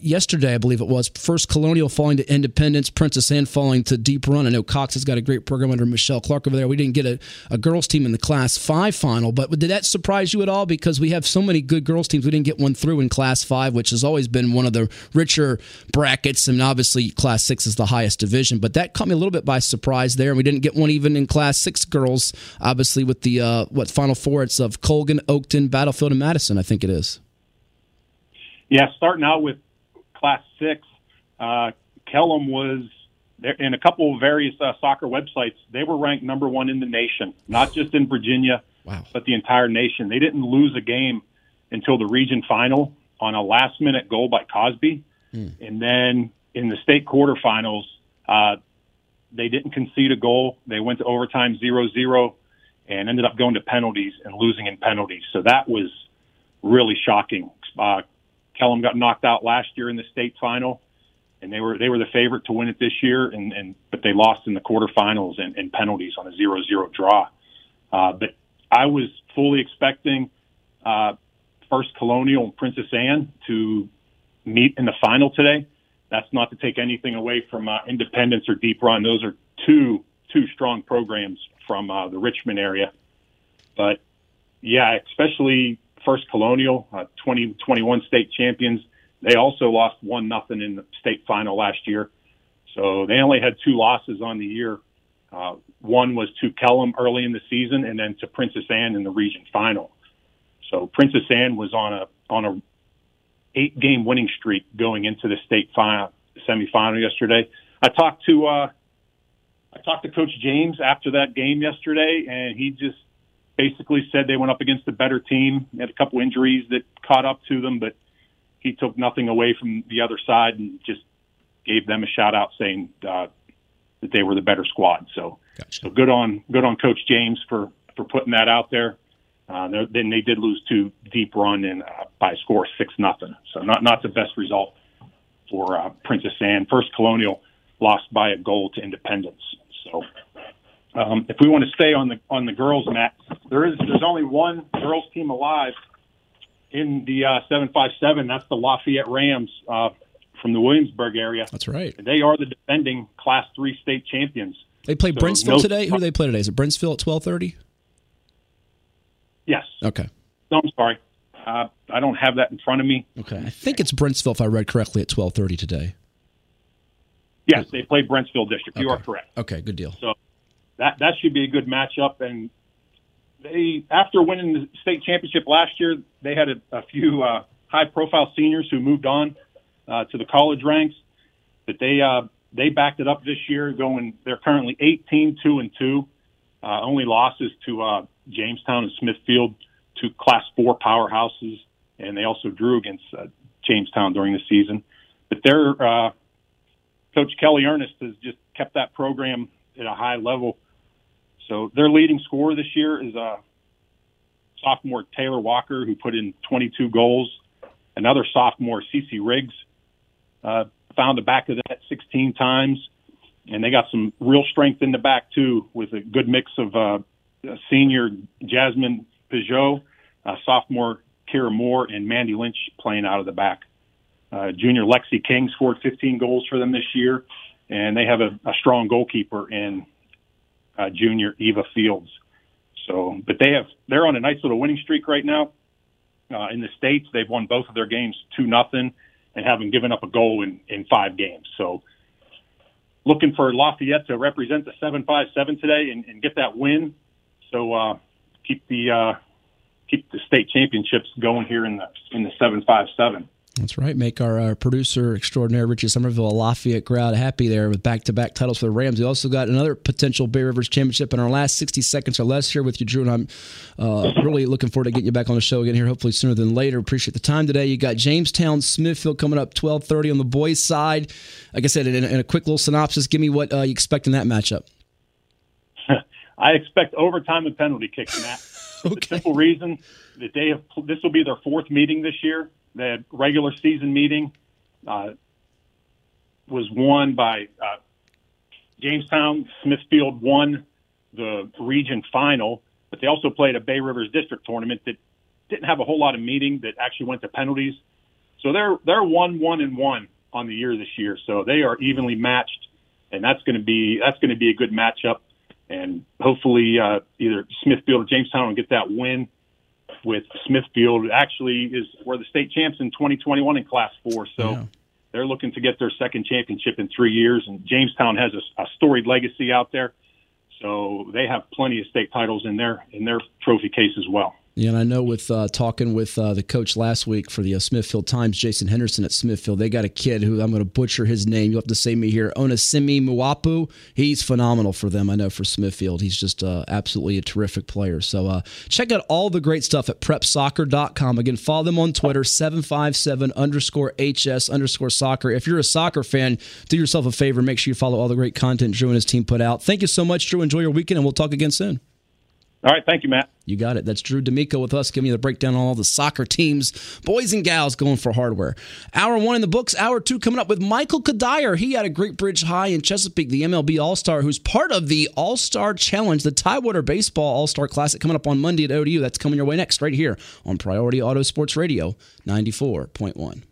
yesterday, I believe it was. First Colonial falling to Independence, Princess Anne falling to Deep Run. I know Cox has got a great program under Michelle Clark over there. We didn't get a girls' team in the Class 5 final, but did that surprise you at all? Because we have so many good girls' teams. We didn't get one through in Class 5, which has always been one of the richer brackets, and obviously Class 6 is the highest division, but that caught me a little bit by surprise there, and we didn't get one even in Class 6 girls, obviously with the Final Four, it's of Colgan, Oakton, Battlefield, and Madison, I think it is. Yeah, starting out with Class 6, Kellum was, in a couple of various soccer websites, they were ranked number one in the nation, not just in Virginia, wow, but the entire nation. They didn't lose a game until the region final on a last-minute goal by Cosby. And then in the state quarterfinals, they didn't concede a goal. They went to overtime 0-0 and ended up going to penalties and losing in penalties. So that was really shocking. Kellum got knocked out last year in the state final, and they were the favorite to win it this year, but they lost in the quarterfinals and penalties on a 0-0 draw. But I was fully expecting First Colonial and Princess Anne to meet in the final today. That's not to take anything away from Independence or Deep Run. Those are two strong programs from the Richmond area. But, yeah, especially First Colonial, 2021 state champions. They also lost 1-0 in the state final last year. So they only had two losses on the year. One was to Kellum early in the season and then to Princess Anne in the region final. So Princess Anne was on a 8-game winning streak going into the state semifinal yesterday. I talked to Coach James after that game yesterday, and he just basically said they went up against a better team. They had a couple injuries that caught up to them, but he took nothing away from the other side and just gave them a shout out, saying that they were the better squad. So, gotcha. So good on Coach James for putting that out there. Then they did lose to Deep Run and by a score 6-0. So not the best result for Princess Anne. First Colonial lost by a goal to Independence. So if we want to stay on the girls, Matt, there's only one girls team alive in the 757. That's the Lafayette Rams from the Williamsburg area. That's right. And they are the defending Class 3 state champions. They play Brentsville today. Who do they play today? Is it Brentsville at 12:30? Yes. Okay. No, I'm sorry. I don't have that in front of me. Okay. I think it's Brentsville, if I read correctly, at 12:30 today. Yes, they play Brentsville District. Okay. You are correct. Okay, good deal. So that should be a good matchup. And they, after winning the state championship last year, they had a few high-profile seniors who moved on to the college ranks. But they backed it up this year. They're currently 18-2-2. Only losses to Jamestown and Smithfield, two Class 4 powerhouses, and they also drew against Jamestown during the season. But their Coach Kelly Ernest has just kept that program at a high level. So their leading scorer this year is sophomore Taylor Walker, who put in 22 goals. Another sophomore, Cece Riggs, found the back of the net 16 times. And they got some real strength in the back, too, with a good mix of senior Jasmine Peugeot, sophomore Kira Moore, and Mandy Lynch playing out of the back. Junior Lexi King scored 15 goals for them this year, and they have a strong goalkeeper in junior Eva Fields. So, but they're on a nice little winning streak right now. in the States. They've won both of their games 2-0 and haven't given up a goal in 5 games. So looking for Lafayette to represent the 757 today and get that win. So keep the state championships going here in the 757. That's right. Make our producer extraordinaire, Richie Somerville, a Lafayette crowd happy there with back-to-back titles for the Rams. We also got another potential Bay Rivers championship in our last 60 seconds or less here with you, Drew, and I'm really looking forward to getting you back on the show again here, hopefully sooner than later. Appreciate the time today. You got Jamestown-Smithfield coming up 12:30 on the boys' side. Like I said, in a quick little synopsis, give me what you expect in that matchup. I expect overtime and penalty kicks, Matt. Okay. The simple reason that this will be their 4th meeting this year. The regular season meeting was won by Jamestown. Smithfield won the region final, but they also played a Bay Rivers district tournament that didn't have a whole lot of meeting, that actually went to penalties. So they're 1-1-1 on the year this year. So they are evenly matched, and that's going to be a good matchup. And hopefully either Smithfield or Jamestown will get that win. With Smithfield, actually were the state champs in 2021 in Class 4, so yeah. They're looking to get their 2nd championship in 3 years, and Jamestown has a storied legacy out there, so they have plenty of state titles in their trophy case as well. Yeah, and I know with talking with the coach last week for the Smithfield Times, Jason Henderson at Smithfield, they got a kid who I'm going to butcher his name. You'll have to say me here. Onasimi Muapu. He's phenomenal for them, I know, for Smithfield. He's just absolutely a terrific player. So check out all the great stuff at prepsoccer.com. Again, follow them on Twitter, 757_HS_soccer. If you're a soccer fan, do yourself a favor. Make sure you follow all the great content Drew and his team put out. Thank you so much, Drew. Enjoy your weekend, and we'll talk again soon. All right, thank you, Matt. You got it. That's Drew D'Amico with us, giving you the breakdown on all the soccer teams, boys and gals going for hardware. Hour 1 in the books, hour 2 coming up with Michael Kadire. He had a Great Bridge High in Chesapeake, the MLB All-Star, who's part of the All-Star Challenge, the Tidewater Baseball All-Star Classic coming up on Monday at ODU. That's coming your way next right here on Priority Auto Sports Radio 94.1.